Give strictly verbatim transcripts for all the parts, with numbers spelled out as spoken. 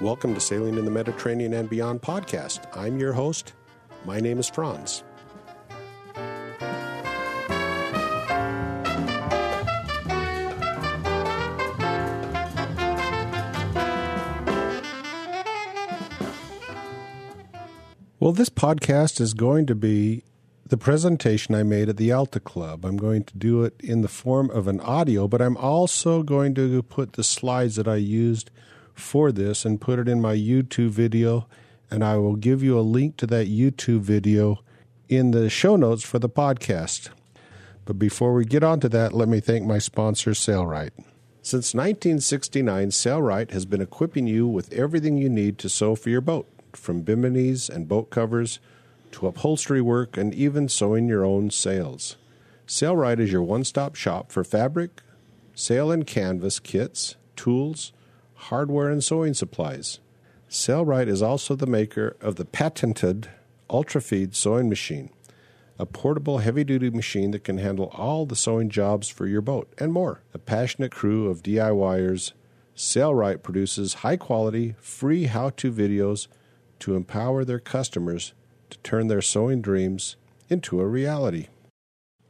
Welcome to Sailing in the Mediterranean and Beyond podcast. I'm your host. My name is Franz. Well, this podcast is going to be the presentation I made at the ALTA Club. I'm going to do it in the form of an audio, but I'm also going to put the slides that I used for this and put it in my YouTube video, and I will give you a link to that YouTube video in the show notes for the podcast. But before we get on to that, let me thank my sponsor, Sailrite. Since nineteen sixty-nine, Sailrite has been equipping you with everything you need to sew for your boat, from biminis and boat covers to upholstery work and even sewing your own sails. Sailrite is your one-stop shop for fabric, sail and canvas kits, tools, hardware, and sewing supplies. Sailrite is also the maker of the patented UltraFeed sewing machine, a portable heavy-duty machine that can handle all the sewing jobs for your boat and more. A passionate crew of D I Y ers, Sailrite produces high-quality, free how-to videos to empower their customers to turn their sewing dreams into a reality.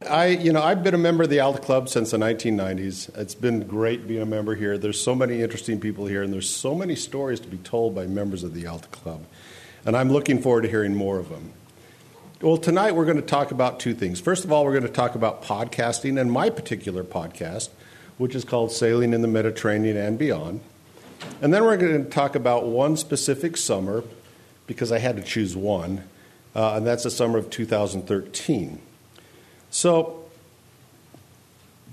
I, you know, I've been a member of the ALTA Club since the nineteen nineties. It's been great being a member here. There's so many interesting people here, and there's so many stories to be told by members of the ALTA Club. And I'm looking forward to hearing more of them. Well, tonight we're going to talk about two things. First of all, we're going to talk about podcasting and my particular podcast, which is called Sailing in the Mediterranean and Beyond. And then we're going to talk about one specific summer, because I had to choose one, uh, and that's the summer of two thousand thirteen. So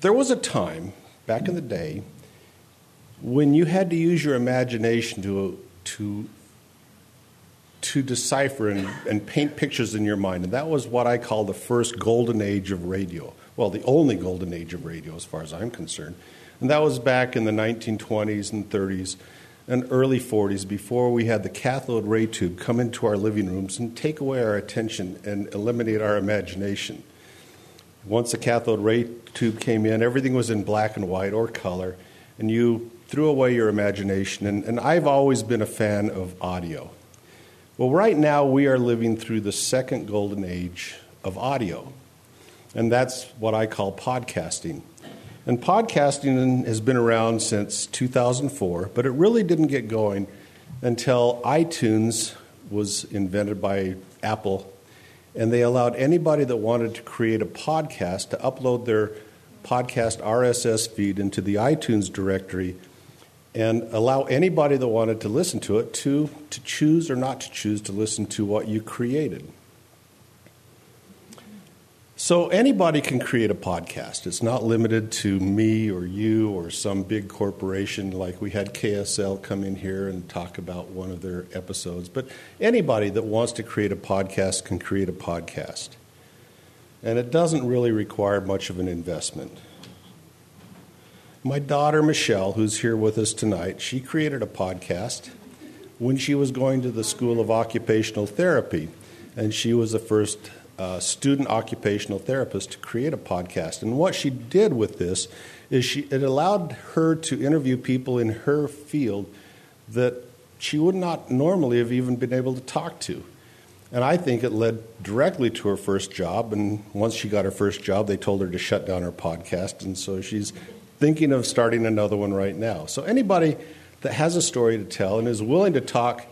there was a time back in the day when you had to use your imagination to to to decipher and, and paint pictures in your mind, and that was what I call the first golden age of radio. Well, the only golden age of radio as far as I'm concerned, and that was back in the nineteen twenties and thirties. And early forties, before we had the cathode ray tube come into our living rooms and take away our attention and eliminate our imagination. Once the cathode ray tube came in, everything was in black and white or color, and you threw away your imagination. And, and I've always been a fan of audio. Well, right now we are living through the second golden age of audio, and that's what I call podcasting. And podcasting has been around since two thousand four, but it really didn't get going until iTunes was invented by Apple, and they allowed anybody that wanted to create a podcast to upload their podcast R S S feed into the iTunes directory and allow anybody that wanted to listen to it to, to choose or not to choose to listen to what you created. So anybody can create a podcast. It's not limited to me or you or some big corporation like we had K S L come in here and talk about one of their episodes. But anybody that wants to create a podcast can create a podcast. And it doesn't really require much of an investment. My daughter, Michelle, who's here with us tonight, she created a podcast when she was going to the School of Occupational Therapy, and she was the first Uh, student occupational therapist to create a podcast. And what she did with this is she it allowed her to interview people in her field that she would not normally have even been able to talk to. And I think it led directly to her first job. And once she got her first job, they told her to shut down her podcast. And so she's thinking of starting another one right now. So anybody that has a story to tell and is willing to talk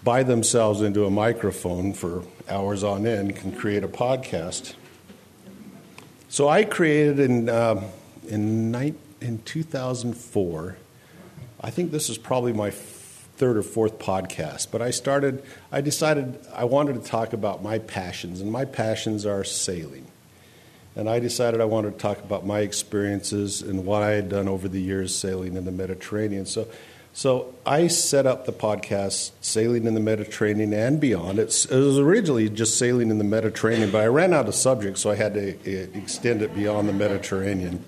by themselves into a microphone for hours on end can create a podcast. So I created in uh, in, ni- in two thousand four, I think this is probably my f- third or fourth podcast, but I started, I decided I wanted to talk about my passions, and my passions are sailing. And I decided I wanted to talk about my experiences and what I had done over the years sailing in the Mediterranean. So So I set up the podcast, Sailing in the Mediterranean and Beyond. It's, it was originally just Sailing in the Mediterranean, but I ran out of subjects, so I had to extend it beyond the Mediterranean.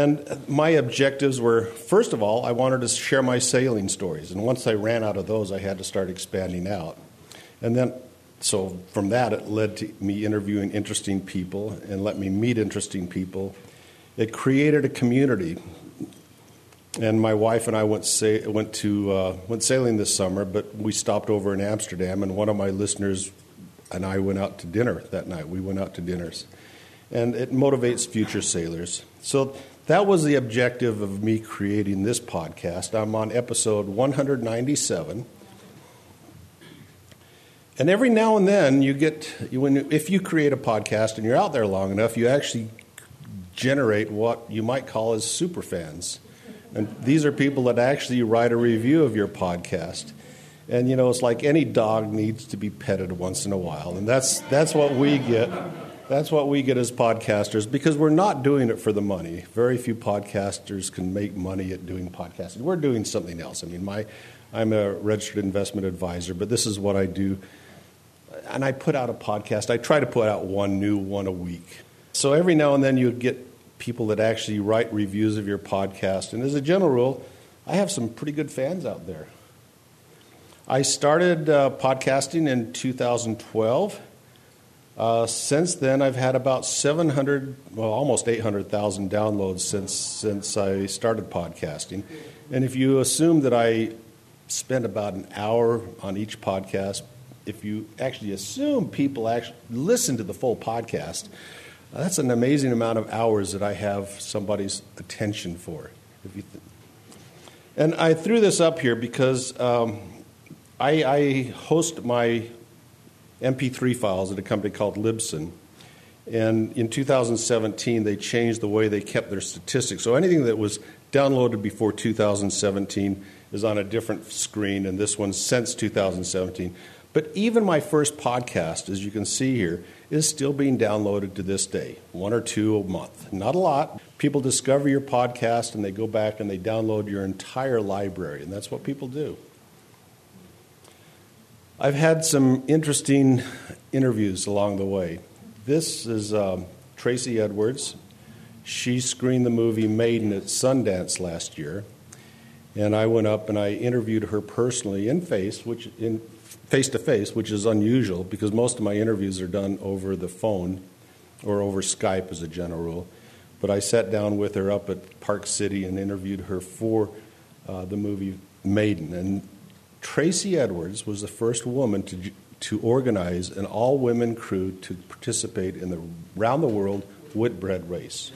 And my objectives were, first of all, I wanted to share my sailing stories. And once I ran out of those, I had to start expanding out. And then, so from that, it led to me interviewing interesting people and let me meet interesting people. It created a community. And my wife and I went sa- went to uh, went sailing this summer, but we stopped over in Amsterdam, and one of my listeners and I went out to dinner that night. We went out to dinners. And it motivates future sailors. So that was the objective of me creating this podcast. I'm on episode one hundred ninety-seven. And every now and then you get, you, when if you create a podcast and you're out there long enough, you actually generate what you might call as superfans. And these are people that actually write a review of your podcast. And, you know, it's like any dog needs to be petted once in a while. And that's that's what we get. That's what we get as podcasters, because we're not doing it for the money. Very few podcasters can make money at doing podcasting. We're doing something else. I mean, my I'm a registered investment advisor, but this is what I do. And I put out a podcast. I try to put out one new one a week. So every now and then you get people that actually write reviews of your podcast. And as a general rule, I have some pretty good fans out there. I started uh, podcasting in two thousand twelve. Uh, since then, I've had about seven hundred, well, almost eight hundred thousand downloads since since I started podcasting. And if you assume that I spend about an hour on each podcast, if you actually assume people actually listen to the full podcast, that's an amazing amount of hours that I have somebody's attention for. If you th- and I threw this up here because um, I, I host my M P three files at a company called Libsyn. And in two thousand seventeen, they changed the way they kept their statistics. So anything that was downloaded before two thousand seventeen is on a different screen, and this one's since two thousand seventeen. But even my first podcast, as you can see here, is still being downloaded to this day, one or two a month. Not a lot. People discover your podcast, and they go back and they download your entire library, and that's what people do. I've had some interesting interviews along the way. This is um, Tracy Edwards. She screened the movie Maiden at Sundance last year, and I went up and I interviewed her personally in face, which in face-to-face, which is unusual because most of my interviews are done over the phone or over Skype as a general rule. But I sat down with her up at Park City and interviewed her for uh, the movie Maiden. And Tracy Edwards was the first woman to to organize an all-women crew to participate in the round-the-world whitbread race.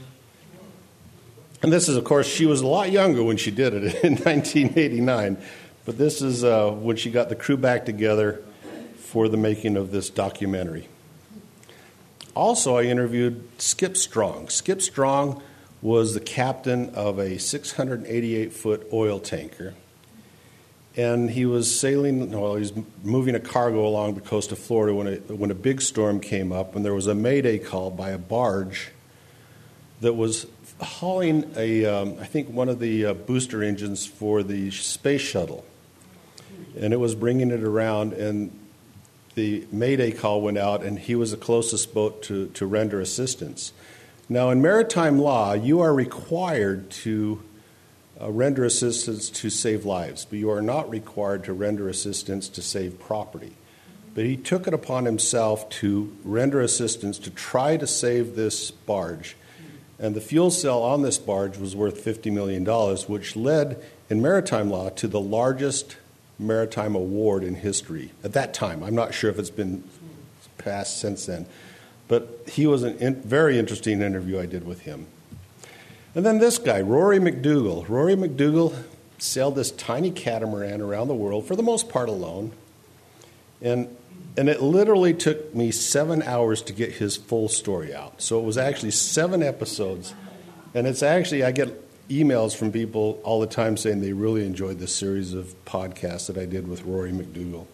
And this is, of course, she was a lot younger when she did it in nineteen eighty-nine, but this is uh, when she got the crew back together for the making of this documentary. Also, I interviewed Skip Strong. Skip Strong was the captain of a six hundred eighty-eight foot oil tanker. And he was sailing, well, he was moving a cargo along the coast of Florida when a, when a big storm came up, and there was a mayday call by a barge that was hauling, a, um, I think, one of the uh, booster engines for the space shuttle. And it was bringing it around, and the mayday call went out, and he was the closest boat to, to render assistance. Now, in maritime law, you are required to Uh, render assistance to save lives, but you are not required to render assistance to save property. But he took it upon himself to render assistance to try to save this barge. And the fuel cell on this barge was worth fifty million dollars, which led, in maritime law, to the largest maritime award in history. At that time, I'm not sure if it's been passed since then, but he was a in- very interesting interview I did with him. And then this guy, Rory McDougall. Rory McDougall sailed this tiny catamaran around the world, for the most part alone. And and it literally took me seven hours to get his full story out. So it was actually seven episodes. And it's actually, I get emails from people all the time saying they really enjoyed this series of podcasts that I did with Rory McDougall.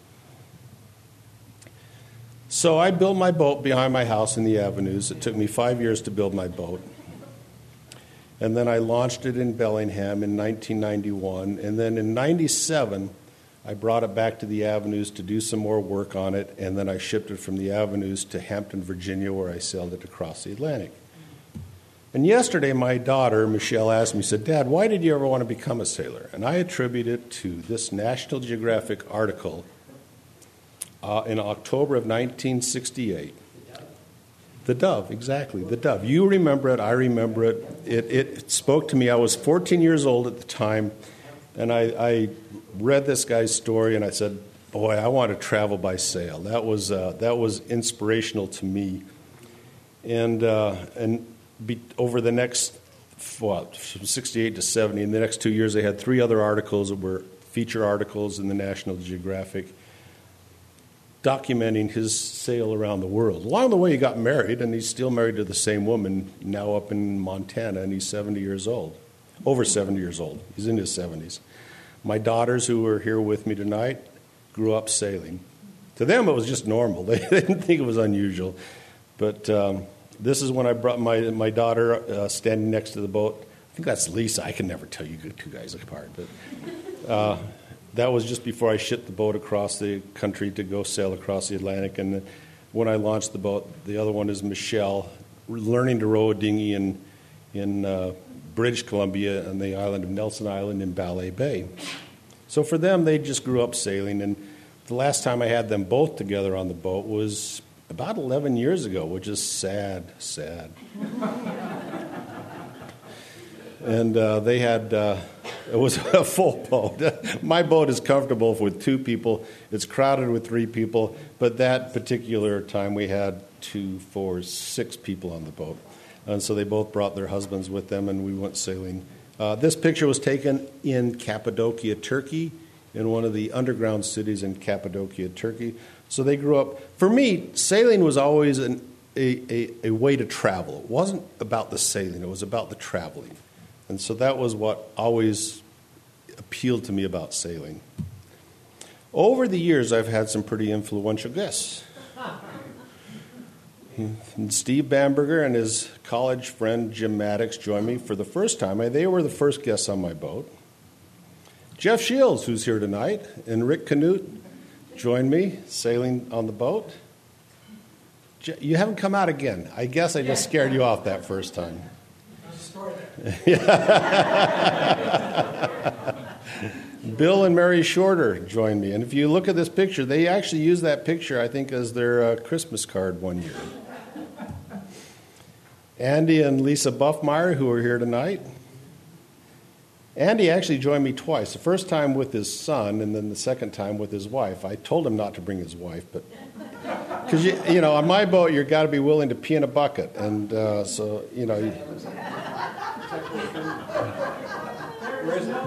So I built my boat behind my house in the Avenues. It took me five years to build my boat. And then I launched it in Bellingham in nineteen ninety-one. And then in ninety-seven, I brought it back to the Avenues to do some more work on it. And then I shipped it from the Avenues to Hampton, Virginia, where I sailed it across the Atlantic. And yesterday, my daughter, Michelle, asked me, said, "Dad, why did you ever want to become a sailor?" And I attribute it to this National Geographic article uh, in October of nineteen sixty-eight The dove, exactly, the dove. You remember it, I remember it. It, it spoke to me. I was fourteen years old at the time, and I, I read this guy's story, and I said, boy, I want to travel by sail. That was uh, that was inspirational to me. And uh, and be, over the next, what, from sixty-eight to seventy, in the next two years, they had three other articles that were feature articles in the National Geographic documenting his sail around the world. Along the way, he got married, and he's still married to the same woman, now up in Montana, and he's seventy years old, over seventy years old. He's in his seventies. My daughters, who are here with me tonight, grew up sailing. To them, it was just normal. They didn't think it was unusual. But um, this is when I brought my my daughter uh, standing next to the boat. I think that's Lisa. I can never tell you two guys apart. But uh, that was just before I shipped the boat across the country to go sail across the Atlantic. And when I launched the boat, the other one is Michelle, learning to row a dinghy in, in uh, British Columbia on the island of Nelson Island in Ballet Bay. So for them, they just grew up sailing. And the last time I had them both together on the boat was about eleven years ago, which is sad, sad. And uh, they had, uh, it was a full boat. My boat is comfortable with two people. It's crowded with three people. But that particular time we had two, four, six people on the boat. And so they both brought their husbands with them, and we went sailing. Uh, this picture was taken in Cappadocia, Turkey, in one of the underground cities in Cappadocia, Turkey. So they grew up. For me, sailing was always an, a, a, a way to travel. It wasn't about the sailing. It was about the traveling. And so that was what always appealed to me about sailing. Over the years, I've had some pretty influential guests. And Steve Bamberger and his college friend Jim Maddox joined me for the first time. They were the first guests on my boat. Jeff Shields, who's here tonight, and Rick Canute joined me sailing on the boat. You haven't come out again. I guess I just scared you off that first time. I destroyed it. Bill and Mary Shorter joined me. And if you look at this picture, they actually used that picture, I think, as their uh, Christmas card one year. Andy and Lisa Buffmeyer, who are here tonight. Andy actually joined me twice, the first time with his son and then the second time with his wife. I told him not to bring his wife, but because, you, you know, on my boat, you've got to be willing to pee in a bucket. And uh, so, you know, you,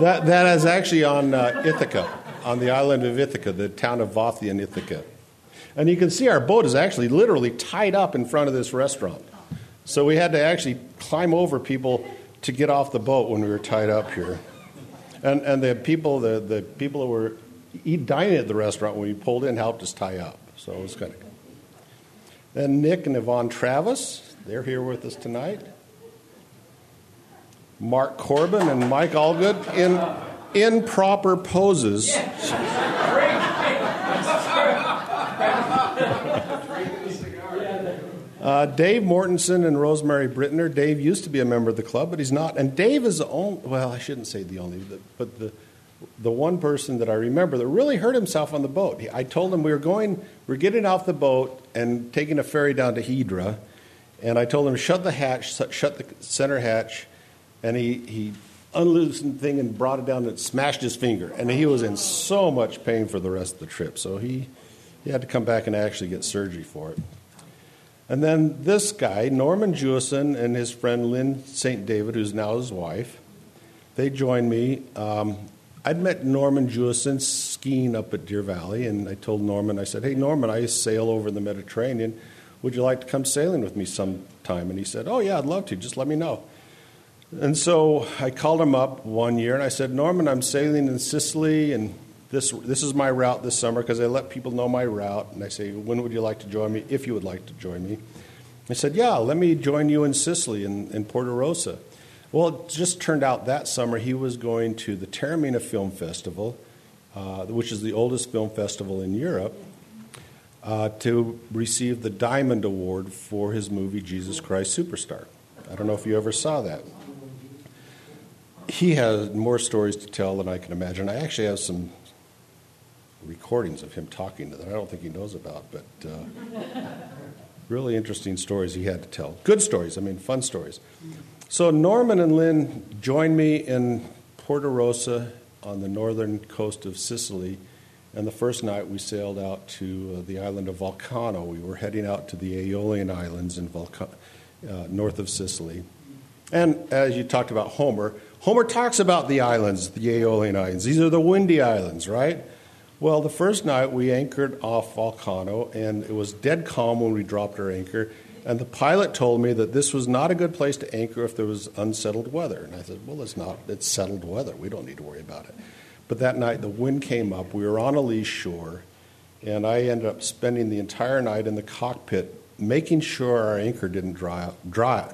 that that is actually on uh, Ithaca, on the island of Ithaca, the town of Vothia in Ithaca. And you can see our boat is actually literally tied up in front of this restaurant. So we had to actually climb over people to get off the boat when we were tied up here. And and the people the, the people that were eat, dining at the restaurant when we pulled in helped us tie up. So it was kind of cool. Then Nick and Yvonne Travis, they're here with us tonight. Mark Corbin and Mike Allgood in improper poses. Uh, Dave Mortensen and Rosemary Brittner. Dave used to be a member of the club, but he's not. And Dave is the only, well, I shouldn't say the only, but the the one person that I remember that really hurt himself on the boat. I told him we were going, we were getting off the boat and taking a ferry down to Hydra, and I told him shut the hatch, shut the center hatch. And he, he unloosened the thing and brought it down and smashed his finger. And he was in so much pain for the rest of the trip. So he, he had to come back and actually get surgery for it. And then this guy, Norman Jewison, and his friend Lynn Saint David, who's now his wife, they joined me. Um, I'd met Norman Jewison skiing up at Deer Valley. And I told Norman, I said, hey, Norman, I sail over the Mediterranean. Would you like to come sailing with me sometime? And he said, oh, yeah, I'd love to. Just let me know. And so I called him up one year, and I said, Norman, I'm sailing in Sicily, and this this is my route this summer, because I let people know my route. And I say, when would you like to join me, if you would like to join me? I said, yeah, let me join you in Sicily, in, in Porto Rosa. Well, it just turned out that summer he was going to the Taormina Film Festival, uh, which is the oldest film festival in Europe, uh, to receive the Diamond Award for his movie Jesus Christ Superstar. I don't know if you ever saw that. He has more stories to tell than I can imagine. I actually have some recordings of him talking that I don't think he knows about, but uh, really interesting stories he had to tell. Good stories, I mean, fun stories. So Norman and Lynn joined me in Porto Rosa on the northern coast of Sicily, and the first night we sailed out to uh, the island of Vulcano. We were heading out to the Aeolian Islands in Vulcano, uh, north of Sicily. And as you talked about Homer, Homer talks about the islands, the Aeolian Islands. These are the windy islands, right? Well, the first night we anchored off Vulcano, and it was dead calm when we dropped our anchor. And the pilot told me that this was not a good place to anchor if there was unsettled weather. And I said, well, it's not. It's settled weather. We don't need to worry about it. But that night the wind came up. We were on a lee shore, and I ended up spending the entire night in the cockpit making sure our anchor didn't dry, dry,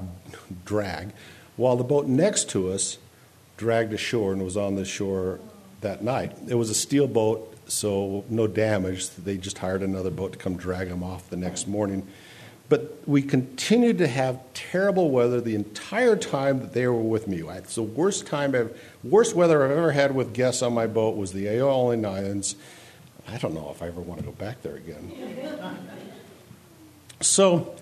drag, while the boat next to us dragged ashore and was on the shore that night. It was a steel boat, so no damage. They just hired another boat to come drag them off the next morning. But we continued to have terrible weather the entire time that they were with me. It's the worst time, I've, worst weather I've ever had with guests on my boat was the Aeolian Islands. I don't know if I ever want to go back there again. So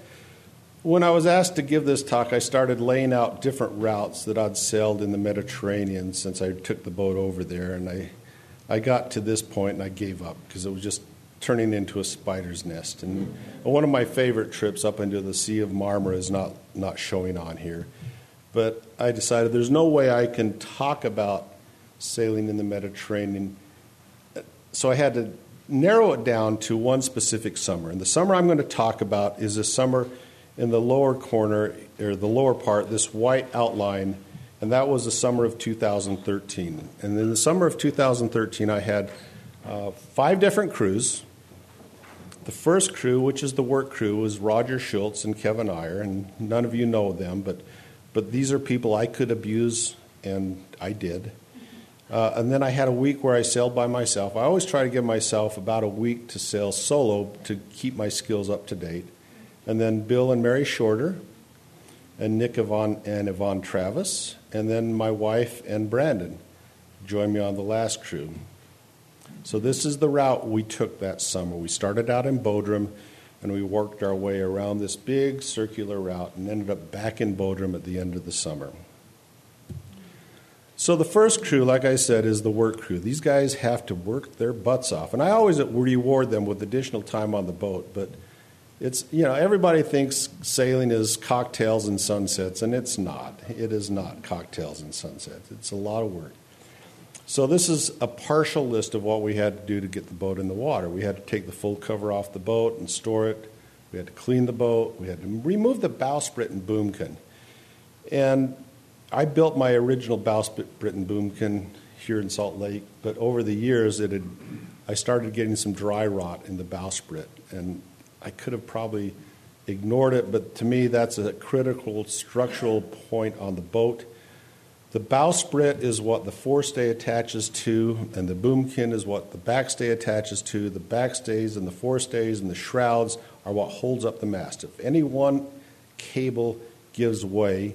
when I was asked to give this talk, I started laying out different routes that I'd sailed in the Mediterranean since I took the boat over there. And I, I got to this point and I gave up because it was just turning into a spider's nest. And one of my favorite trips up into the Sea of Marmara is not, not showing on here. But I decided there's no way I can talk about sailing in the Mediterranean. So I had to narrow it down to one specific summer. And the summer I'm going to talk about is a summer in the lower corner, or the lower part, this white outline, and that was the summer of two thousand thirteen. And in the summer of two thousand thirteen, I had uh, five different crews. The first crew, which is the work crew, was Roger Schultz and Kevin Iyer, and none of you know them, but, but these are people I could abuse, and I did. Uh, and then I had a week where I sailed by myself. I always try to give myself about a week to sail solo to keep my skills up to date. And then Bill and Mary Shorter and Nick Yvonne and Yvonne Travis. And then my wife and Brandon joined me on the last crew. So this is the route we took that summer. We started out in Bodrum, and we worked our way around this big circular route and ended up back in Bodrum at the end of the summer. So the first crew, like I said, is the work crew. These guys have to work their butts off. And I always reward them with additional time on the boat. But it's, you know, everybody thinks sailing is cocktails and sunsets, and it's not. It is not cocktails and sunsets. It's a lot of work. So this is a partial list of what we had to do to get the boat in the water. We had to take the full cover off the boat and store it. We had to clean the boat. We had to remove the bowsprit and boomkin. And I built my original bowsprit and boomkin here in Salt Lake, but over the years it had, I started getting some dry rot in the bowsprit, and I could have probably ignored it, but to me that's a critical structural point on the boat. The bowsprit is what the forestay attaches to, and the boomkin is what the backstay attaches to. The backstays and the forestays and the shrouds are what holds up the mast. If any one cable gives way,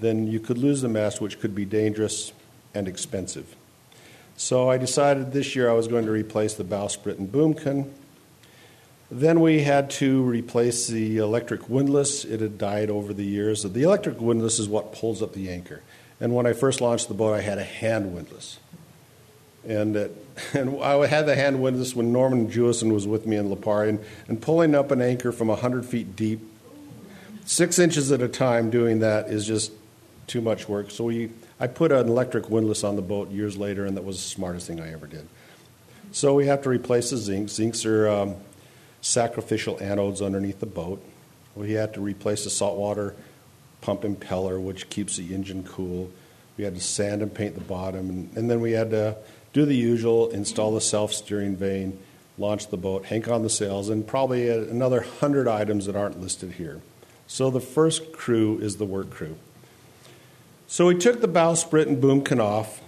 then you could lose the mast, which could be dangerous and expensive. So I decided this year I was going to replace the bowsprit and boomkin. Then we had to replace the electric windlass. It had died over the years. The electric windlass is what pulls up the anchor. And when I first launched the boat, I had a hand windlass. And, it, and I had the hand windlass when Norman Jewison was with me in Lipari, and, and pulling up an anchor from one hundred feet deep, six inches at a time doing that is just too much work. So we, I put an electric windlass on the boat years later, and that was the smartest thing I ever did. So we have to replace the zincs. Zincs are um, sacrificial anodes underneath the boat. We had to replace the saltwater pump impeller, which keeps the engine cool. We had to sand and paint the bottom. And, and then we had to do the usual, install the self-steering vane, launch the boat, hank on the sails, and probably another one hundred items that aren't listed here. So the first crew is the work crew. So we took the bowsprit and boomkin off,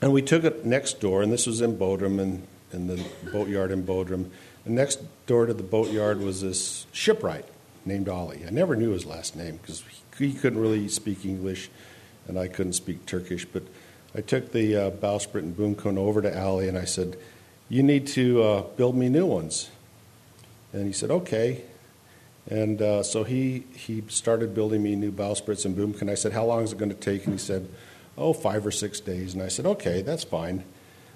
and we took it next door, and this was in Bodrum, in, in the boatyard in Bodrum. And next door to the boatyard was this shipwright named Ollie. I never knew his last name because he, he couldn't really speak English, and I couldn't speak Turkish. But I took the uh, bowsprit and boomkin over to Ollie, and I said, you need to uh, build me new ones. And he said, okay. And uh, so he, he started building me new bowsprits and boom. And I said, how long is it going to take? And he said, oh, five or six days. And I said, okay, that's fine.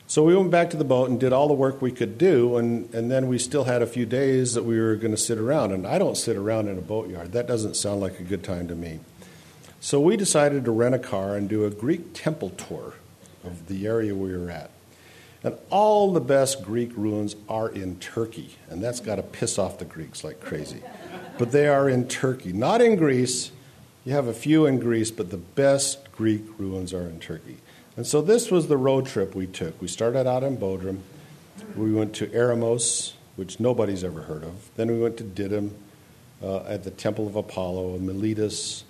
So we went back to the boat and did all the work we could do, and, and then we still had a few days that we were going to sit around. And I don't sit around in a boatyard. That doesn't sound like a good time to me. So we decided to rent a car and do a Greek temple tour of the area we were at. And all the best Greek ruins are in Turkey, and that's got to piss off the Greeks like crazy. But they are in Turkey, not in Greece. You have a few in Greece, but the best Greek ruins are in Turkey. And so this was the road trip we took. We started out in Bodrum. We went to Eremos, which nobody's ever heard of. Then we went to Didyme uh, at the Temple of Apollo, Miletus,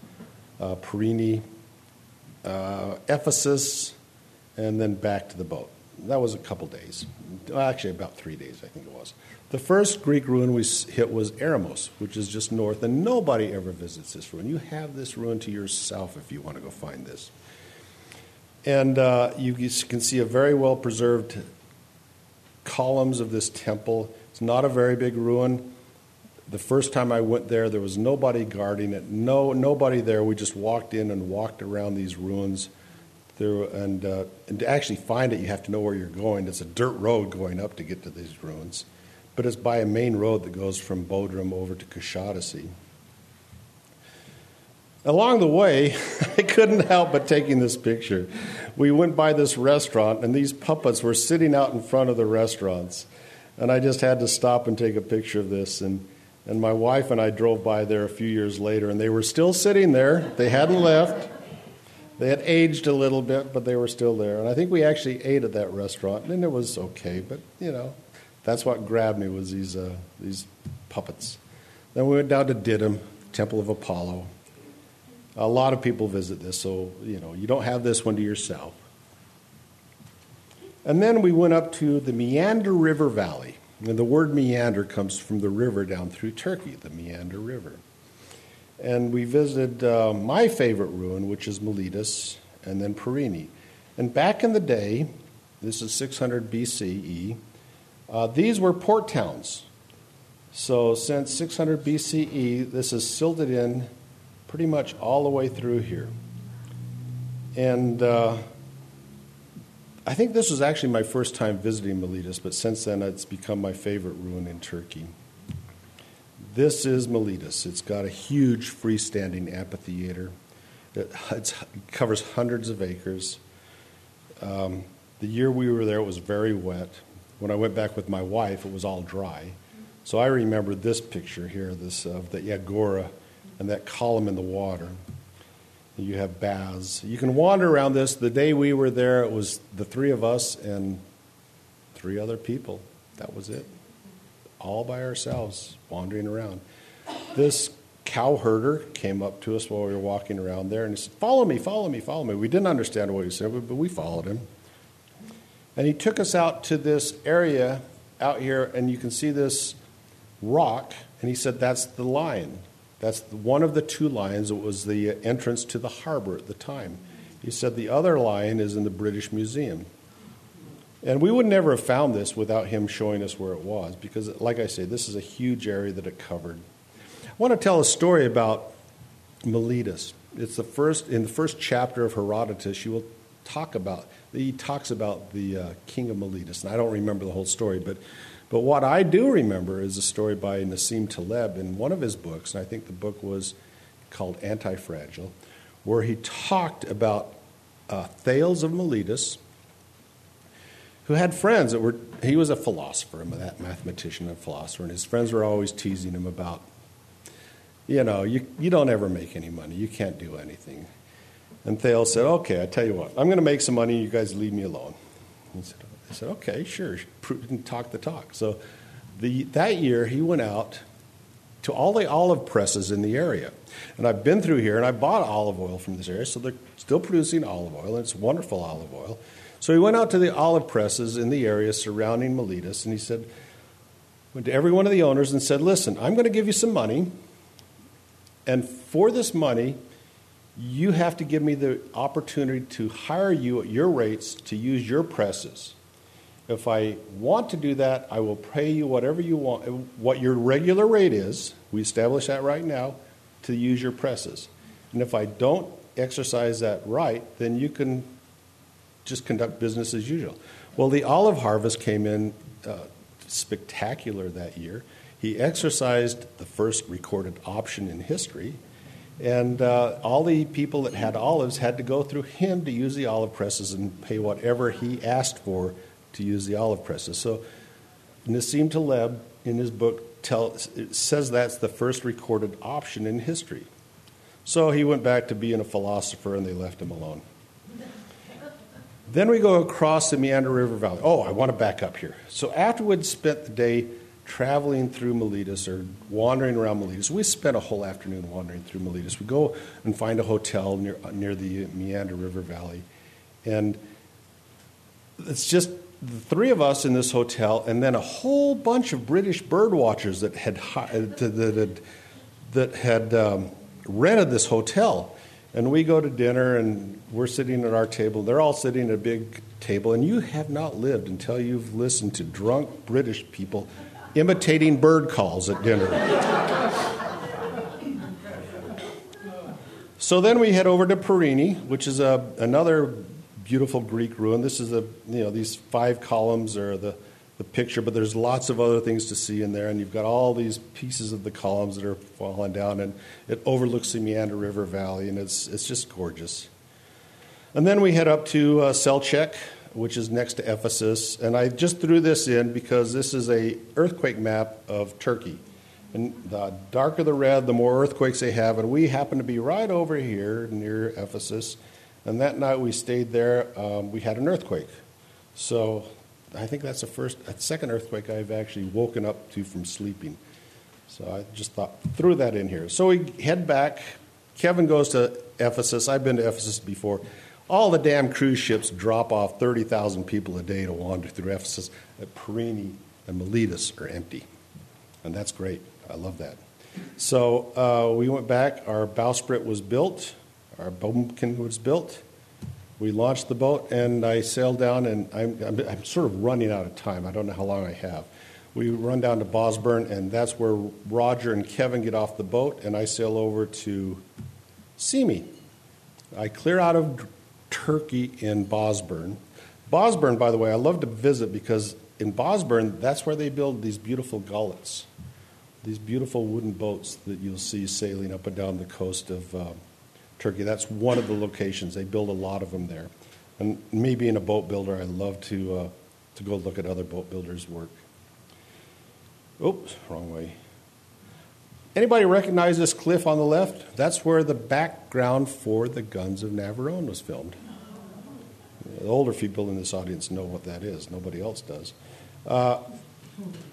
uh, Perini, uh, Ephesus, and then back to the boat. That was a couple days. Actually, about three days, I think it was. The first Greek ruin we hit was Eremos, which is just north, and nobody ever visits this ruin. You have this ruin to yourself if you want to go find this. And uh, you can see a very well-preserved columns of this temple. It's not a very big ruin. The first time I went there, there was nobody guarding it, no nobody there. We just walked in and walked around these ruins. There, and, uh, and to actually find it, you have to know where you're going. It's a dirt road going up to get to these ruins. But it's by a main road that goes from Bodrum over to Kashatasi. Along the way, I couldn't help but taking this picture. We went by this restaurant, and these puppets were sitting out in front of the restaurants. And I just had to stop and take a picture of this. And, and my wife and I drove by there a few years later, and they were still sitting there. They hadn't left. They had aged a little bit, but they were still there. And I think we actually ate at that restaurant, and it was okay. But, you know, that's what grabbed me was these uh, these puppets. Then we went down to Didyme, Temple of Apollo. A lot of people visit this, so, you know, you don't have this one to yourself. And then we went up to the Meander River Valley. And the word meander comes from the river down through Turkey, the Meander River. And we visited uh, my favorite ruin, which is Miletus, and then Perini. And back in the day, this is six hundred B C E, uh, these were port towns. So since six hundred B C E, this is silted in pretty much all the way through here. And uh, I think this was actually my first time visiting Miletus, but since then it's become my favorite ruin in Turkey. This is Miletus. It's got a huge freestanding amphitheater. It, it covers hundreds of acres. Um, the year we were there, it was very wet. When I went back with my wife, it was all dry. So I remember this picture here, this of the Agora and that column in the water. You have baths. You can wander around this. The day we were there, it was the three of us and three other people. That was it. All by ourselves, wandering around. This cow herder came up to us while we were walking around there and he said, follow me, follow me, follow me. We didn't understand what he said, but we followed him. And he took us out to this area out here, and you can see this rock, and he said, that's the lion. That's one of the two lions that was the entrance to the harbor at the time. He said, the other lion is in the British Museum. And we would never have found this without him showing us where it was because, like I say, this is a huge area that it covered. I want to tell a story about Miletus. It's the first in the first chapter of Herodotus. You will talk about he talks about the uh, king of Miletus, and I don't remember the whole story, but but what I do remember is a story by Nassim Taleb in one of his books, and I think the book was called Anti-Fragile, where he talked about uh, Thales of Miletus, who had friends that were, he was a philosopher, a mathematician and philosopher, and his friends were always teasing him about, you know, you, you don't ever make any money. You can't do anything. And Thales said, okay, I tell you what, I'm going to make some money. You guys leave me alone. He said, I said, okay, sure. Talk the talk. So the, that year he went out to all the olive presses in the area. And I've been through here, and I bought olive oil from this area, so they're still producing olive oil, and it's wonderful olive oil. So he went out to the olive presses in the area surrounding Miletus, and he said, went to every one of the owners and said, listen, I'm going to give you some money, and for this money, you have to give me the opportunity to hire you at your rates to use your presses. If I want to do that, I will pay you whatever you want, what your regular rate is. We establish that right now to use your presses. And if I don't exercise that right, then you can just conduct business as usual. Well, the olive harvest came in uh, spectacular that year. He exercised the first recorded option in history, and uh, all the people that had olives had to go through him to use the olive presses and pay whatever he asked for to use the olive presses. So Nassim Taleb, in his book, tell, says that's the first recorded option in history. So he went back to being a philosopher, and they left him alone. Then we go across the Meander River Valley. Oh, I want to back up here. So afterwards, spent the day traveling through Miletus or wandering around Miletus. We spent a whole afternoon wandering through Miletus. We go and find a hotel near near the Meander River Valley. And it's just the three of us in this hotel, and then a whole bunch of British bird watchers that had, that had, that had um, rented this hotel. And we go to dinner, and we're sitting at our table. They're all sitting at a big table, and you have not lived until you've listened to drunk British people imitating bird calls at dinner. So then we head over to Perini, which is a, another beautiful Greek ruin. This is a you know these five columns are the the picture, but there's lots of other things to see in there, and you've got all these pieces of the columns that are falling down, and it overlooks the Meander River Valley, and it's it's just gorgeous. And then we head up to uh, Selchek, which is next to Ephesus, and I just threw this in because this is a earthquake map of Turkey, and the darker the red, the more earthquakes they have, and we happen to be right over here near Ephesus, and that night we stayed there. Um, we had an earthquake, so I think that's the first, second earthquake I've actually woken up to from sleeping. So I just thought, threw that in here. So we head back. Kevin goes to Ephesus. I've been to Ephesus before. All the damn cruise ships drop off thirty thousand people a day to wander through Ephesus. Perini and Miletus are empty. And that's great. I love that. So uh, we went back. Our bowsprit was built. Our bumpkin was built. We launched the boat, and I sailed down, and I'm, I'm, I'm sort of running out of time. I don't know how long I have. We run down to Bozburun, and that's where Roger and Kevin get off the boat, and I sail over to Simi. I clear out of Turkey in Bozburun. Bozburun, by the way, I love to visit because in Bozburun, that's where they build these beautiful gullets, these beautiful wooden boats that you'll see sailing up and down the coast of uh, Turkey. That's one of the locations. They build a lot of them there. And me being a boat builder, I love to uh, to go look at other boat builders' work. Oops, wrong way. Anybody recognize this cliff on the left? That's where the background for The Guns of Navarone was filmed. The older people in this audience know what that is. Nobody else does. Uh,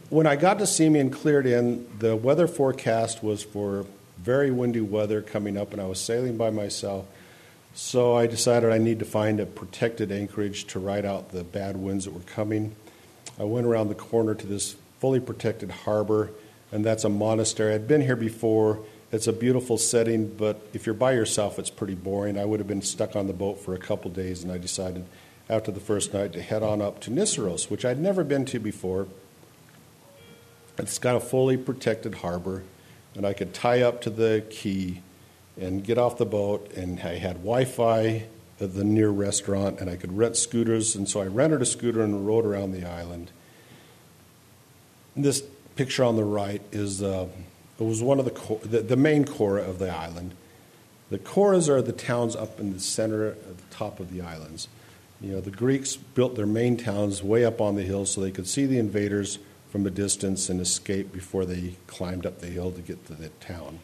when I got to Simi and cleared in, the weather forecast was for very windy weather coming up, and I was sailing by myself. So I decided I need to find a protected anchorage to ride out the bad winds that were coming. I went around the corner to this fully protected harbor, and that's a monastery. I'd been here before. It's a beautiful setting, but if you're by yourself, it's pretty boring. I would have been stuck on the boat for a couple days, and I decided after the first night to head on up to Nisyros, which I'd never been to before. It's got a fully protected harbor. And I could tie up to the quay and get off the boat, and I had Wi-Fi at the near restaurant, and I could rent scooters, and so I rented a scooter and rode around the island. This picture on the right is uh, it was one of the, cor- the the main cora of the island. The coras are the towns up in the center at the top of the islands. You know, the Greeks built their main towns way up on the hill so they could see the invaders from a distance and escape before they climbed up the hill to get to the town.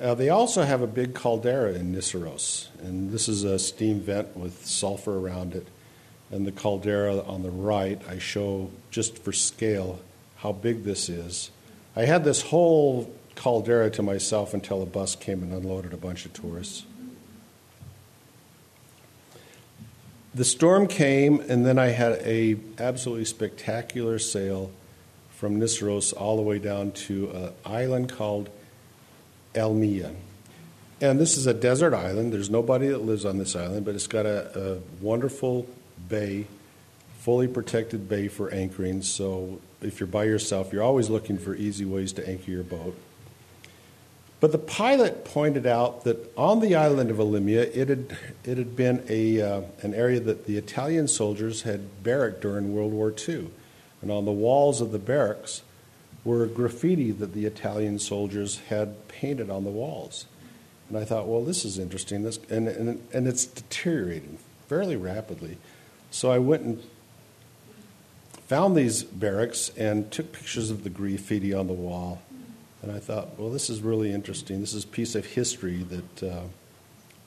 Uh, they also have a big caldera in Nisyros, and this is a steam vent with sulfur around it. And the caldera on the right, I show just for scale how big this is. I had this whole caldera to myself until a bus came and unloaded a bunch of tourists. The storm came, and then I had a absolutely spectacular sail from Nisyros all the way down to an island called Elmia. And this is a desert island. There's nobody that lives on this island, but it's got a, a wonderful bay fully protected bay for anchoring, so if you're by yourself, you're always looking for easy ways to anchor your boat. But the pilot pointed out that on the island of Elimia, it had, it had been a, uh, an area that the Italian soldiers had barracked during World War Two. And on the walls of the barracks were graffiti that the Italian soldiers had painted on the walls. And I thought, well, this is interesting. This, and, and, and it's deteriorating fairly rapidly. So I went and found these barracks and took pictures of the graffiti on the wall. And I thought, well, this is really interesting. This is a piece of history that uh,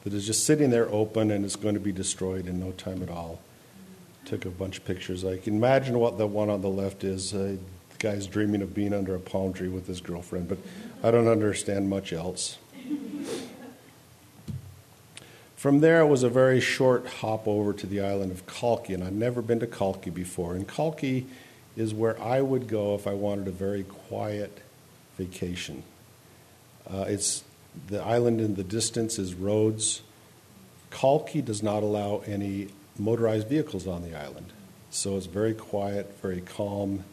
that is just sitting there open and it's going to be destroyed in no time at all. Took a bunch of pictures. I can imagine what the one on the left is. Uh, the guy's dreaming of being under a palm tree with his girlfriend, but I don't understand much else. From there, it was a very short hop over to the island of Kalki, and I'd never been to Kalki before. And Kalki is where I would go if I wanted a very quiet vacation. Uh, it's the island in the distance is Rhodes. Kalki does not allow any motorized vehicles on the island, so it's very quiet, very calm.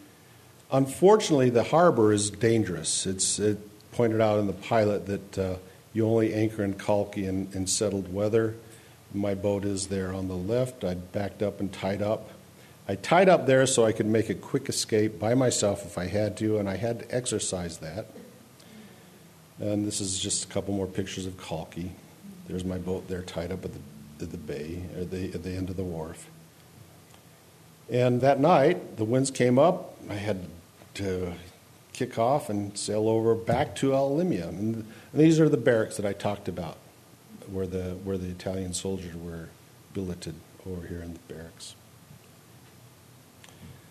Unfortunately, the harbor is dangerous. It's it pointed out in the pilot that uh, you only anchor in Kalki in, in settled weather. My boat is there on the left. I backed up and tied up. I tied up there so I could make a quick escape by myself if I had to, and I had to exercise that. And this is just a couple more pictures of Kalki. There's my boat there tied up at the, at the bay, or the, at the end of the wharf. And that night, the winds came up. I had to kick off and sail over back to Elimia. And, and these are the barracks that I talked about, where the, where the Italian soldiers were billeted over here in the barracks.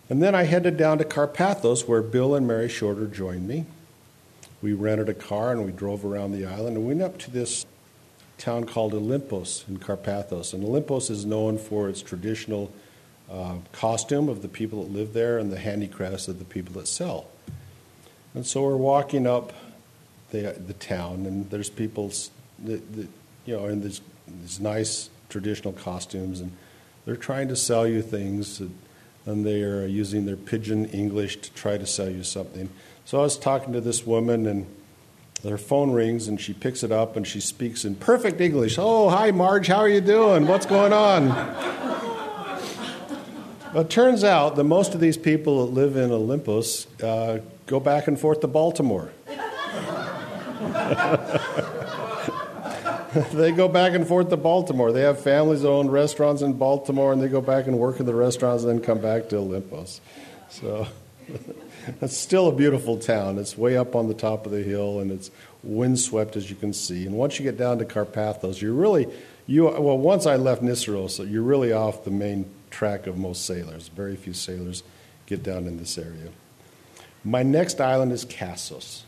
And then I headed down to Karpathos, where Bill and Mary Shorter joined me. We rented a car, and we drove around the island, and we went up to this town called Olympos in Karpathos. And Olympos is known for its traditional uh, costume of the people that live there and the handicrafts of the people that sell. And so we're walking up the, the town, and there's people, that, that, you know, in these, these nice traditional costumes, and they're trying to sell you things that, and they are using their pidgin English to try to sell you something. So I was talking to this woman, and her phone rings, and she picks it up, and she speaks in perfect English. Oh, hi, Marge, how are you doing? What's going on? Well, it turns out that most of these people that live in Olympos uh, go back and forth to Baltimore. They go back and forth to Baltimore. They have families that own restaurants in Baltimore, and they go back and work in the restaurants and then come back to Olympos. So it's still a beautiful town. It's way up on the top of the hill, and it's windswept, as you can see. And once you get down to Karpathos, you're really, you well, once I left Nisyros, so you're really off the main track of most sailors. Very few sailors get down in this area. My next island is Casos.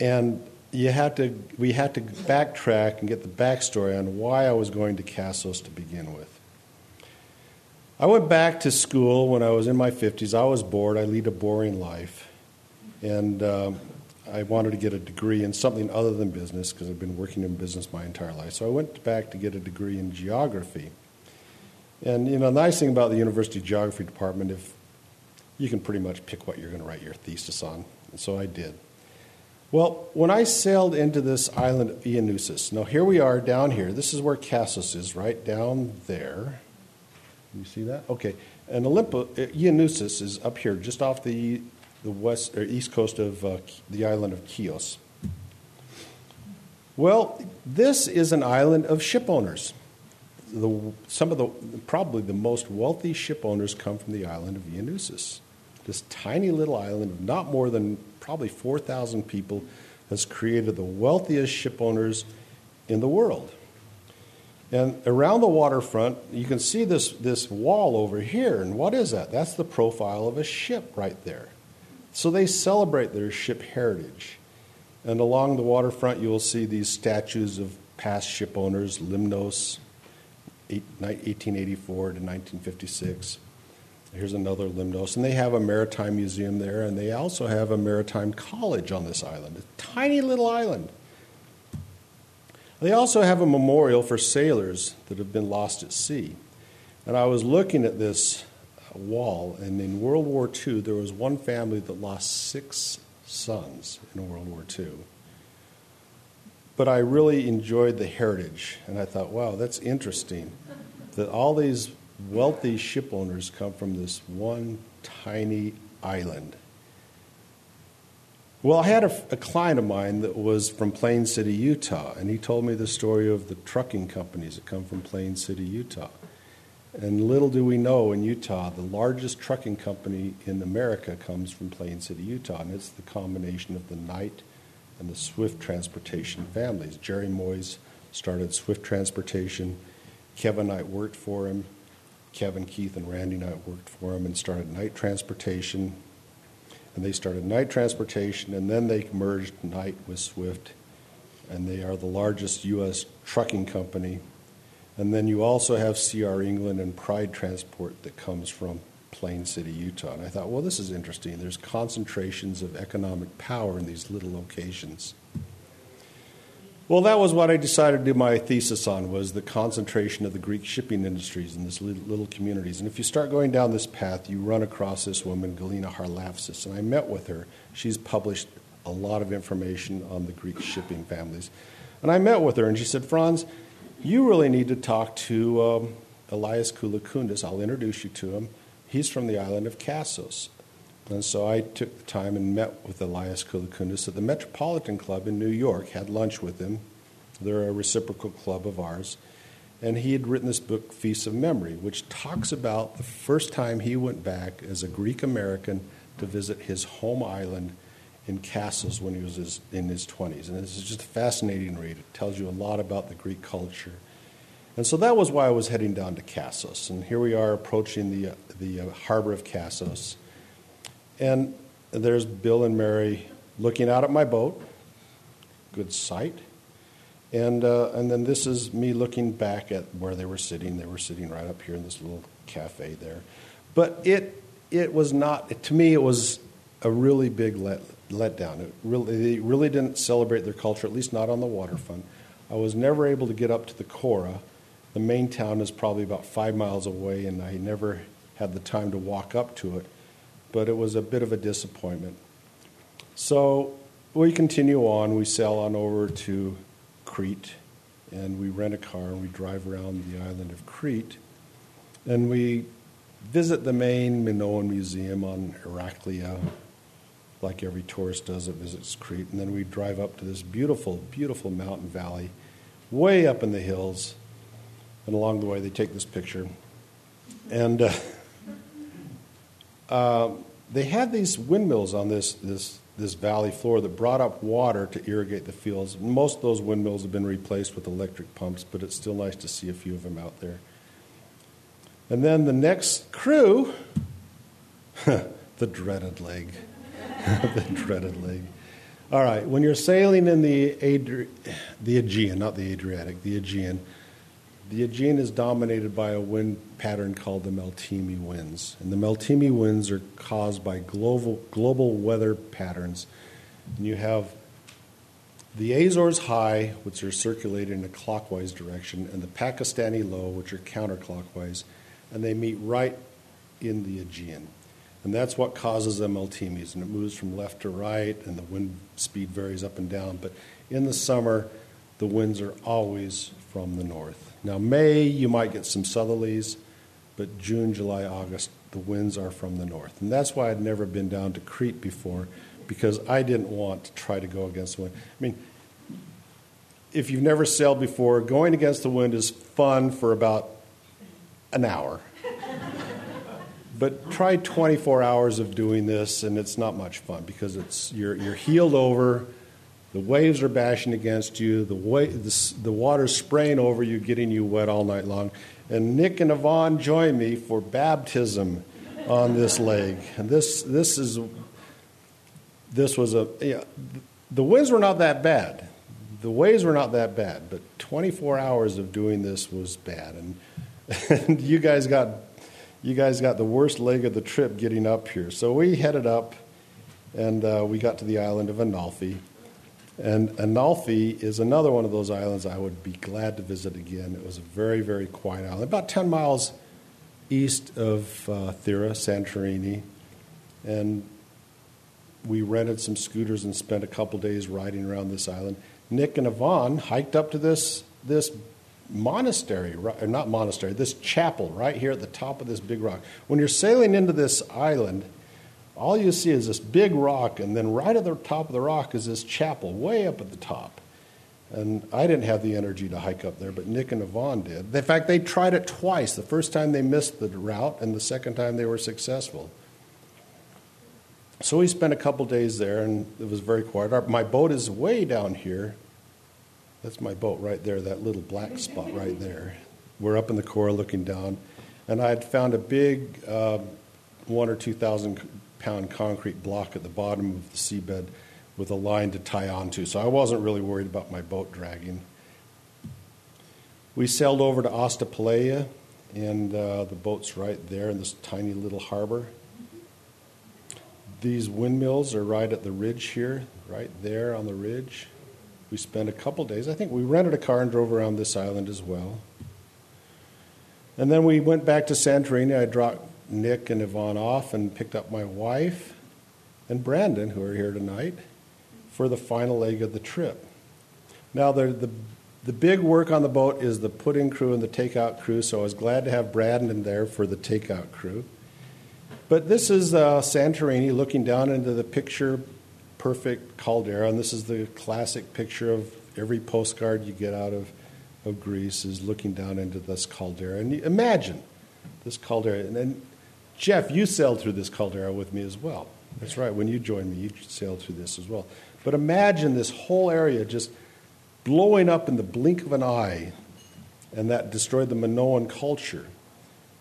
And You had to. We had to backtrack and get the backstory on why I was going to Casos to begin with. I went back to school when I was in my fifties. I was bored. I lead a boring life, and um, I wanted to get a degree in something other than business because I've been working in business my entire life. So I went back to get a degree in geography. And you know, the nice thing about the university geography department, if you can pretty much pick what you're going to write your thesis on, and so I did. Well, when I sailed into this island of Oinousses, now here we are down here. This is where Casos is, right down there. You see that? Okay. And Olympo, Oinousses is up here, just off the the west or east coast of uh, the island of Chios. Well, this is an island of ship owners. The, some of the probably the most wealthy ship owners come from the island of Oinousses. This tiny little island of not more than probably four thousand people has created the wealthiest ship owners in the world. And around the waterfront, you can see this, this wall over here. And what is that? That's the profile of a ship right there. So they celebrate their ship heritage. And along the waterfront, you will see these statues of past ship owners, Limnos, eighteen eighty-four to nineteen fifty-six. Here's another Limnos, and they have a maritime museum there, and they also have a maritime college on this island, a tiny little island. They also have a memorial for sailors that have been lost at sea. And I was looking at this a wall. And in World War Two, there was one family that lost six sons in World War Two. But I really enjoyed the heritage, and I thought, wow, that's interesting, that all these wealthy ship owners come from this one tiny island. Well, I had a, a client of mine that was from Plain City, Utah, and he told me the story of the trucking companies that come from Plain City, Utah. And little do we know, in Utah, the largest trucking company in America comes from Plain City, Utah, and it's the combination of the Knight and the Swift Transportation families. Jerry Moyes started Swift Transportation. Kevin Knight worked for him. Kevin, Keith, and Randy Knight worked for him and started Knight Transportation. And they started Knight Transportation, and then they merged Knight with Swift, and they are the largest U S trucking company. And then you also have C R England and Pride Transport that comes from Plain City, Utah. And I thought, well, this is interesting. There's concentrations of economic power in these little locations. Well, that was what I decided to do my thesis on, was the concentration of the Greek shipping industries in these little communities. And if you start going down this path, you run across this woman, Galena Harlafsis, and I met with her. She's published a lot of information on the Greek shipping families. And I met with her, and she said, Franz, you really need to talk to um, Elias Kulukundis. I'll introduce you to him. He's from the island of Casos. And so I took the time and met with Elias Kulukundis at the Metropolitan Club in New York, had lunch with him. They're a reciprocal club of ours. And he had written this book, Feast of Memory, which talks about the first time he went back as a Greek American to visit his home island in Casos when he was in his twenties. And this is just a fascinating read. It tells you a lot about the Greek culture. And so that was why I was heading down to Casos. And here we are approaching the uh, the uh, harbor of Casos. And there's Bill and Mary looking out at my boat. Good sight. And uh, and then this is me looking back at where they were sitting. They were sitting right up here in this little cafe there. But it it was not, to me, it was a really big let, letdown. It really, they really didn't celebrate their culture, at least not on the waterfront. I was never able to get up to the Cora. The main town is probably about five miles away, and I never had the time to walk up to it, but it was a bit of a disappointment. So we continue on. We sail on over to Crete, and we rent a car, and we drive around the island of Crete, and we visit the main Minoan Museum on Heraklia, like every tourist does that visits Crete, and then we drive up to this beautiful, beautiful mountain valley way up in the hills, and along the way they take this picture. And uh, uh, they had these windmills on this, this, this valley floor that brought up water to irrigate the fields. Most of those windmills have been replaced with electric pumps, but it's still nice to see a few of them out there. And then the next crew, the dreaded leg, the dreaded leg. All right, when you're sailing in the, Adri- the Aegean, not the Adriatic, the Aegean, the Aegean is dominated by a wind pattern called the Meltemi winds. And the Meltemi winds are caused by global, global weather patterns. And you have the Azores high, which are circulated in a clockwise direction, and the Pakistani low, which are counterclockwise, and they meet right in the Aegean. And that's what causes the Meltemis, and it moves from left to right, and the wind speed varies up and down. But in the summer, the winds are always from the north. Now, May, you might get some southerlies, but June, July, August, the winds are from the north. And that's why I'd never been down to Crete before, because I didn't want to try to go against the wind. I mean, if you've never sailed before, going against the wind is fun for about an hour. But try twenty-four hours of doing this, and it's not much fun, because it's you're, you're heeled over. The waves are bashing against you. The, wa- the, the water's spraying over you, getting you wet all night long. And Nick and Yvonne join me for baptism on this leg. And this this is this was a yeah, the winds were not that bad, the waves were not that bad, but twenty-four hours of doing this was bad. And and you guys got you guys got the worst leg of the trip getting up here. So we headed up, and uh, we got to the island of Amalfi. And Amalfi is another one of those islands I would be glad to visit again. It was a very, very quiet island, about ten miles east of uh, Thera, Santorini, and we rented some scooters and spent a couple days riding around this island. Nick and Yvonne hiked up to this this monastery, or not monastery, this chapel right here at the top of this big rock. When you're sailing into this island, all you see is this big rock, and then right at the top of the rock is this chapel way up at the top. And I didn't have the energy to hike up there, but Nick and Yvonne did. In fact, they tried it twice. The first time they missed the route, and the second time they were successful. So we spent a couple days there, and it was very quiet. Our, my boat is way down here. That's my boat right there, that little black spot right there. We're up in the coral looking down. And I had found a big uh, one or two thousand pound concrete block at the bottom of the seabed with a line to tie onto. So I wasn't really worried about my boat dragging. We sailed over to Ostapelia, and uh, the boat's right there in this tiny little harbor. These windmills are right at the ridge here, right there on the ridge. We spent a couple days. I think we rented a car and drove around this island as well. And then we went back to Santorini. I dropped Nick and Yvonne off and picked up my wife and Brandon, who are here tonight, for the final leg of the trip. Now, the, the, the big work on the boat is the put-in crew and the take-out crew, so I was glad to have Brandon there for the take-out crew. But this is uh, Santorini looking down into the picture-perfect caldera, and this is the classic picture of every postcard you get out of, of Greece is looking down into this caldera. And imagine this caldera. And, and Jeff, you sailed through this caldera with me as well. That's right. When you joined me, you sailed through this as well. But imagine this whole area just blowing up in the blink of an eye, and that destroyed the Minoan culture.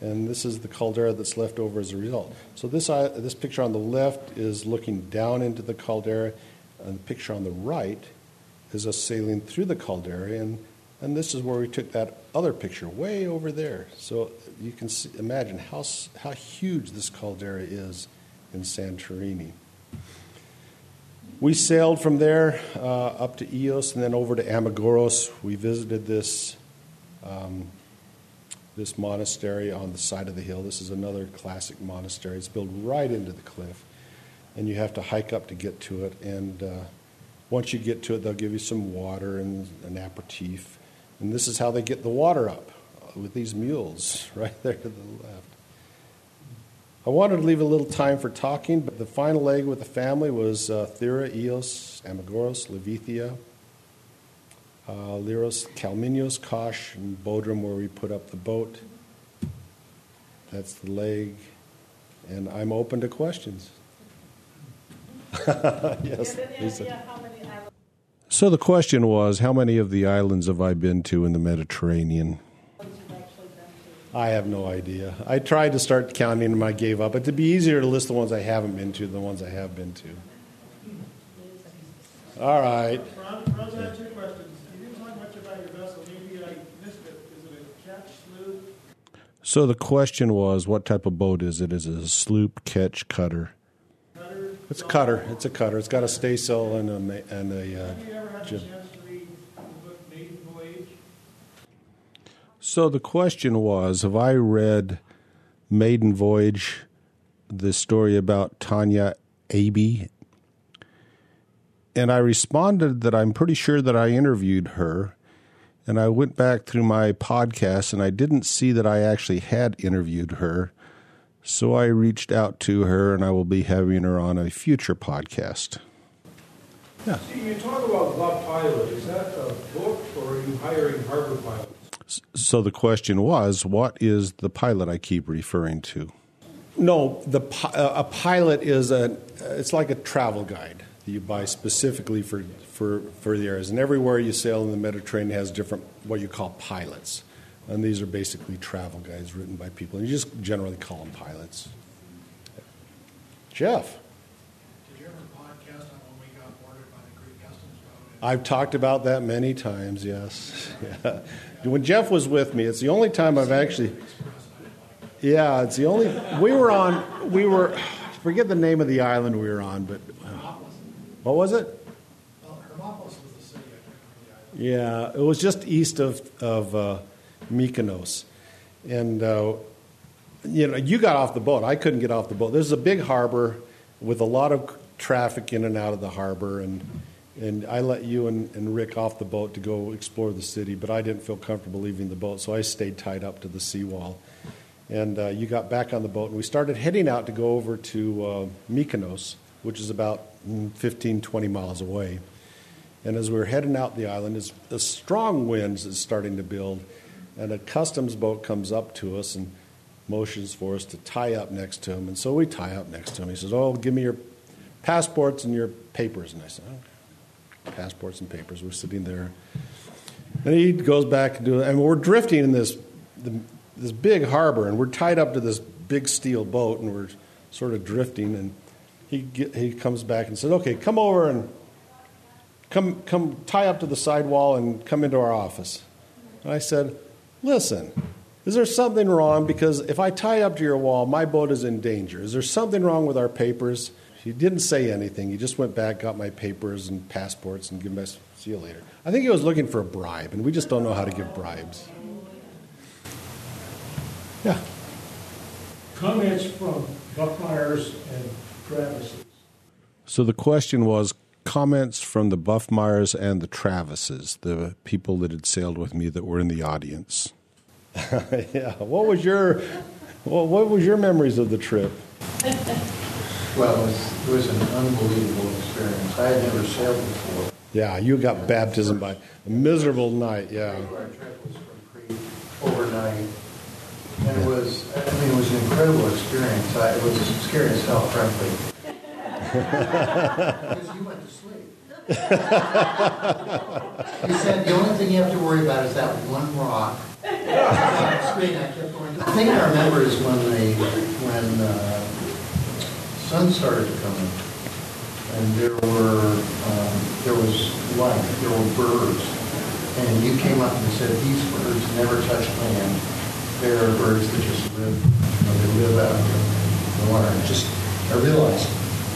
And this is the caldera that's left over as a result. So this uh, this picture on the left is looking down into the caldera, and the picture on the right is us sailing through the caldera. And, and this is where we took that other picture, way over there. So you can see, imagine how how huge this caldera is in Santorini. We sailed from there uh, up to Eos and then over to Amegoros. We visited this um, this monastery on the side of the hill. This is another classic monastery. It's built right into the cliff, and you have to hike up to get to it. And uh, once you get to it, they'll give you some water and an aperitif. And this is how they get the water up, with these mules right there to the left. I wanted to leave a little time for talking, but the final leg with the family was uh, Thera, Eos, Amegoros, Levithia, uh, Liros, Kalminios, Kosh, and Bodrum, where we put up the boat. That's the leg, and I'm open to questions. Yes, Lisa. So the question was, how many of the islands have I been to in the Mediterranean? I have no idea. I tried to start counting them, I gave up. It'd be easier to list the ones I haven't been to than the ones I have been to. All right. Ron, Ron, I have two questions. You didn't talk much about your vessel. Maybe I missed it. Is it a catch, sloop? So the question was, what type of boat is it? Is it a sloop, catch, cutter? Cutter? It's a cutter. It's a cutter. It's got a staysail and a, and a uh, have you ever had the chance to read the book Maiden Voyage? So the question was, have I read Maiden Voyage, the story about Tanya Abbey? And I responded that I'm pretty sure that I interviewed her, and I went back through my podcast, and I didn't see that I actually had interviewed her, so I reached out to her, and I will be having her on a future podcast. Yeah. See, you talk about Bob Pilot. Is that a book, or are you hiring harbor pilots? So the question was, what is the pilot I keep referring to? No, the a pilot is a it's like a travel guide that you buy specifically for for for the areas. And everywhere you sail in the Mediterranean has different what you call pilots, and these are basically travel guides written by people. And you just generally call them pilots. Jeff. I've talked about that many times, yes. Yeah. When Jeff was with me, it's the only time I've actually... Yeah, it's the only... We were on... We were... Forget the name of the island we were on, but... Uh, what was it? Well, Eremos was the city, I think. Yeah, it was just east of, of uh, Mykonos. And uh, you know, you got off the boat. I couldn't get off the boat. There's a big harbor with a lot of traffic in and out of the harbor, and and I let you and, and Rick off the boat to go explore the city, but I didn't feel comfortable leaving the boat, so I stayed tied up to the seawall. And uh, you got back on the boat, and we started heading out to go over to uh, Mykonos, which is about fifteen, twenty miles away. And as we were heading out the island, it's a strong wind is starting to build, and a customs boat comes up to us and motions for us to tie up next to him. And so we tie up next to him. He says, "Oh, give me your passports and your papers." And I said, "Okay, passports and papers." We're sitting there, and he goes back and do it. And we're drifting in this the, this big harbor, and we're tied up to this big steel boat, and we're sort of drifting. And he get, he comes back and says, "Okay, come over and come come tie up to the sidewall and come into our office." And I said, "Listen, is there something wrong? Because if I tie up to your wall, my boat is in danger. Is there something wrong with our papers?" He didn't say anything. He just went back, got my papers and passports, and gave me, "See you later." I think he was looking for a bribe, and we just don't know how to give bribes. Yeah. Comments from Buckmeyers and Travises. So the question was comments from the Buckmeyers and the Travises, the people that had sailed with me that were in the audience. Yeah. What was your well, what was your memories of the trip? Well, it was, it was an unbelievable experience. I had never sailed before. Yeah, you got baptism by a miserable night. Yeah. Our trip was from Crete overnight, and it was I mean it was an incredible experience. I, it was scary as hell, frankly. Because you went to sleep. He said the only thing you have to worry about is that one rock. I think I remember is when they, when the uh, sun started to come in, and there were, um, there was life, there were birds, and you came up and said, "These birds never touch land. There are birds that just live, you know, they live out in the water." And just, I realized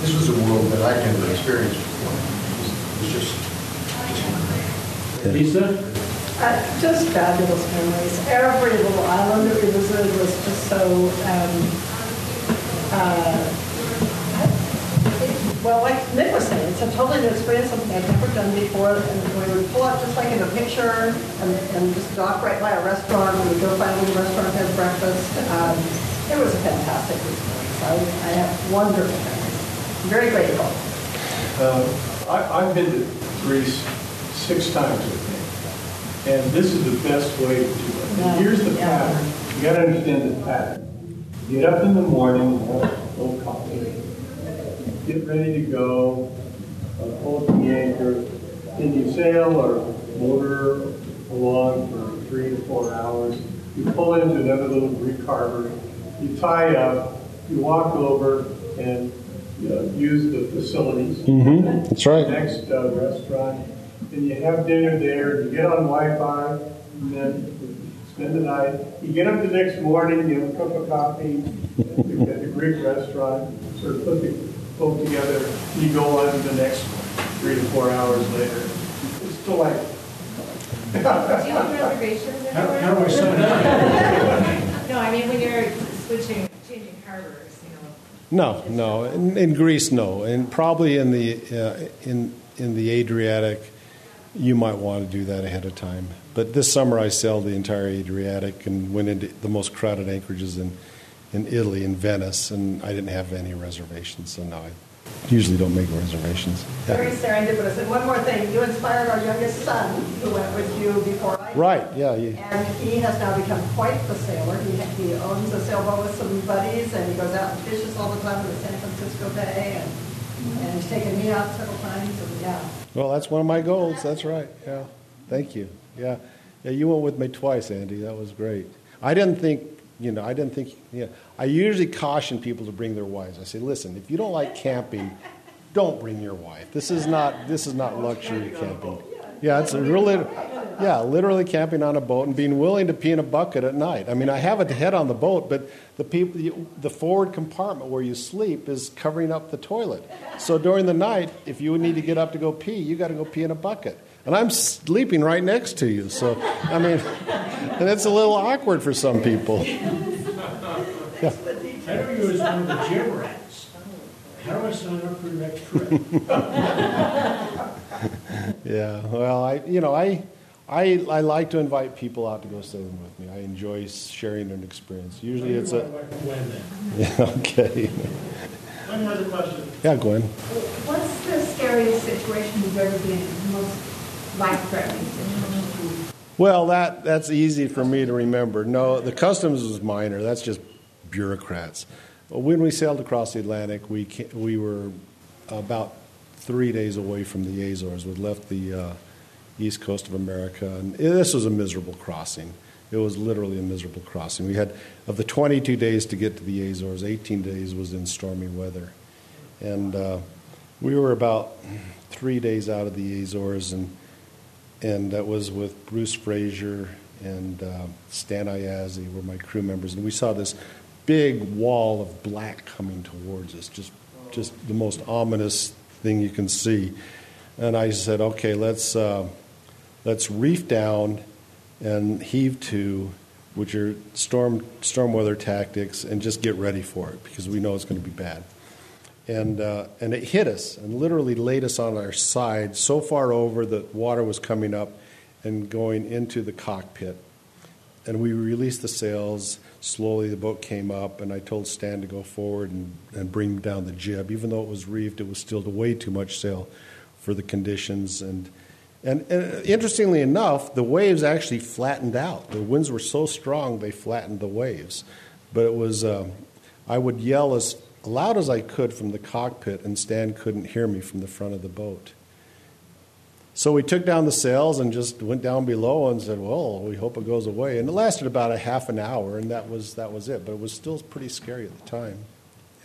this was a world that I'd never experienced before. It was just, just incredible. Lisa? Uh, just fabulous memories. Every little island that we visited was just so, um, uh, it, well, like Nick was saying, it's a totally new experience, something I've never done before. And we would pull up just like in a picture and, and just dock right by a restaurant, and we'd go find a little restaurant, have breakfast. Um, it was a fantastic experience. I, I have wonderful memories. I'm very grateful. Uh, I, I've been to Greece six times with Nick. And this is the best way to do it. And here's the pattern. You got to understand the pattern. Get up in the morning, have a little coffee, get ready to go, hold the anchor, then you sail or motor along for three to four hours. You pull into another little Greek harbor, you tie up, you walk over, and you know, use the facilities. Mm-hmm. That's right. Next uh, restaurant. And you have dinner there, you get on Wi-Fi, and then spend the night. You get up the next morning, you have a cup of coffee, you're at a Greek restaurant, sort of put the boat together, and you go on to the next one, three to four hours later. It's delightful. Do you have reservations anywhere? How do I set it up? No, I mean when you're switching, changing harbors, you know. No, no. In, in Greece, no. And probably in the, uh, in, in the Adriatic, you might want to do that ahead of time. But this summer I sailed the entire Adriatic and went into the most crowded anchorages in, in Italy, in Venice, and I didn't have any reservations, so no, I usually don't make reservations. Very serendipitous. And one more thing, you inspired our youngest son, who went with you before I did. Right, yeah. You... And he has now become quite the sailor. He, he owns a sailboat with some buddies, and he goes out and fishes all the time in the San Francisco Bay, and, and he's taken me out several times, and yeah. Well, that's one of my goals. That's right. Yeah. Thank you. Yeah. Yeah, you went with me twice, Andy. That was great. I didn't think, you know, I didn't think, yeah. I usually caution people to bring their wives. I say, listen, if you don't like camping, don't bring your wife. This is not, this is not luxury camping. Yeah, it's really, yeah, literally camping on a boat and being willing to pee in a bucket at night. I mean, I have a head on the boat, but the people, the forward compartment where you sleep is covering up the toilet. So during the night, if you need to get up to go pee, you got to go pee in a bucket. And I'm sleeping right next to you. So, I mean, and it's a little awkward for some people. Yeah. Harrier is one of the gym rats. How do I sign up for your next trip? Yeah, well, I, you know, I, I, I like to invite people out to go sailing with me. I enjoy sharing an experience. Usually it's a... When then? Yeah, okay. One other question. Yeah, go ahead. What's the scariest situation you've ever been in? The most life-threatening situation? Well, that, that's easy for me to remember. No, the customs was minor. That's just bureaucrats. When we sailed across the Atlantic, we ca we were about three days away from the Azores. We left the uh, east coast of America, and this was a miserable crossing. It was literally a miserable crossing. We had, of the twenty-two days to get to the Azores, eighteen days was in stormy weather. And uh, we were about three days out of the Azores, and and that was with Bruce Fraser and uh, Stan Iazzi were my crew members. And we saw this big wall of black coming towards us, just just the most ominous thing you can see. And I said, okay, let's, uh, let's reef down and heave to, which are storm, storm weather tactics, and just get ready for it because we know it's going to be bad. And, uh, and it hit us and literally laid us on our side so far over that water was coming up and going into the cockpit. And we released the sails. Slowly the boat came up, and I told Stan to go forward and, and bring down the jib. Even though it was reefed, it was still way too much sail for the conditions. And, and, and interestingly enough, the waves actually flattened out. The winds were so strong, they flattened the waves. But it was, um, I would yell as loud as I could from the cockpit, and Stan couldn't hear me from the front of the boat. So we took down the sails and just went down below and said, well, we hope it goes away. And it lasted about a half an hour, and that was, that was it. But it was still pretty scary at the time.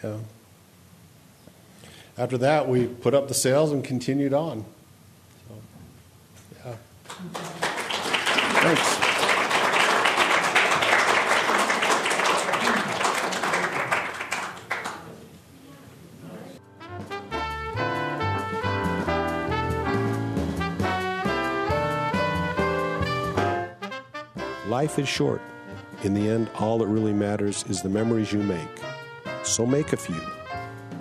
Yeah. After that, we put up the sails and continued on. So, yeah. Thanks. Life is short. In the end, all that really matters is the memories you make. So make a few.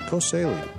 Go sailing.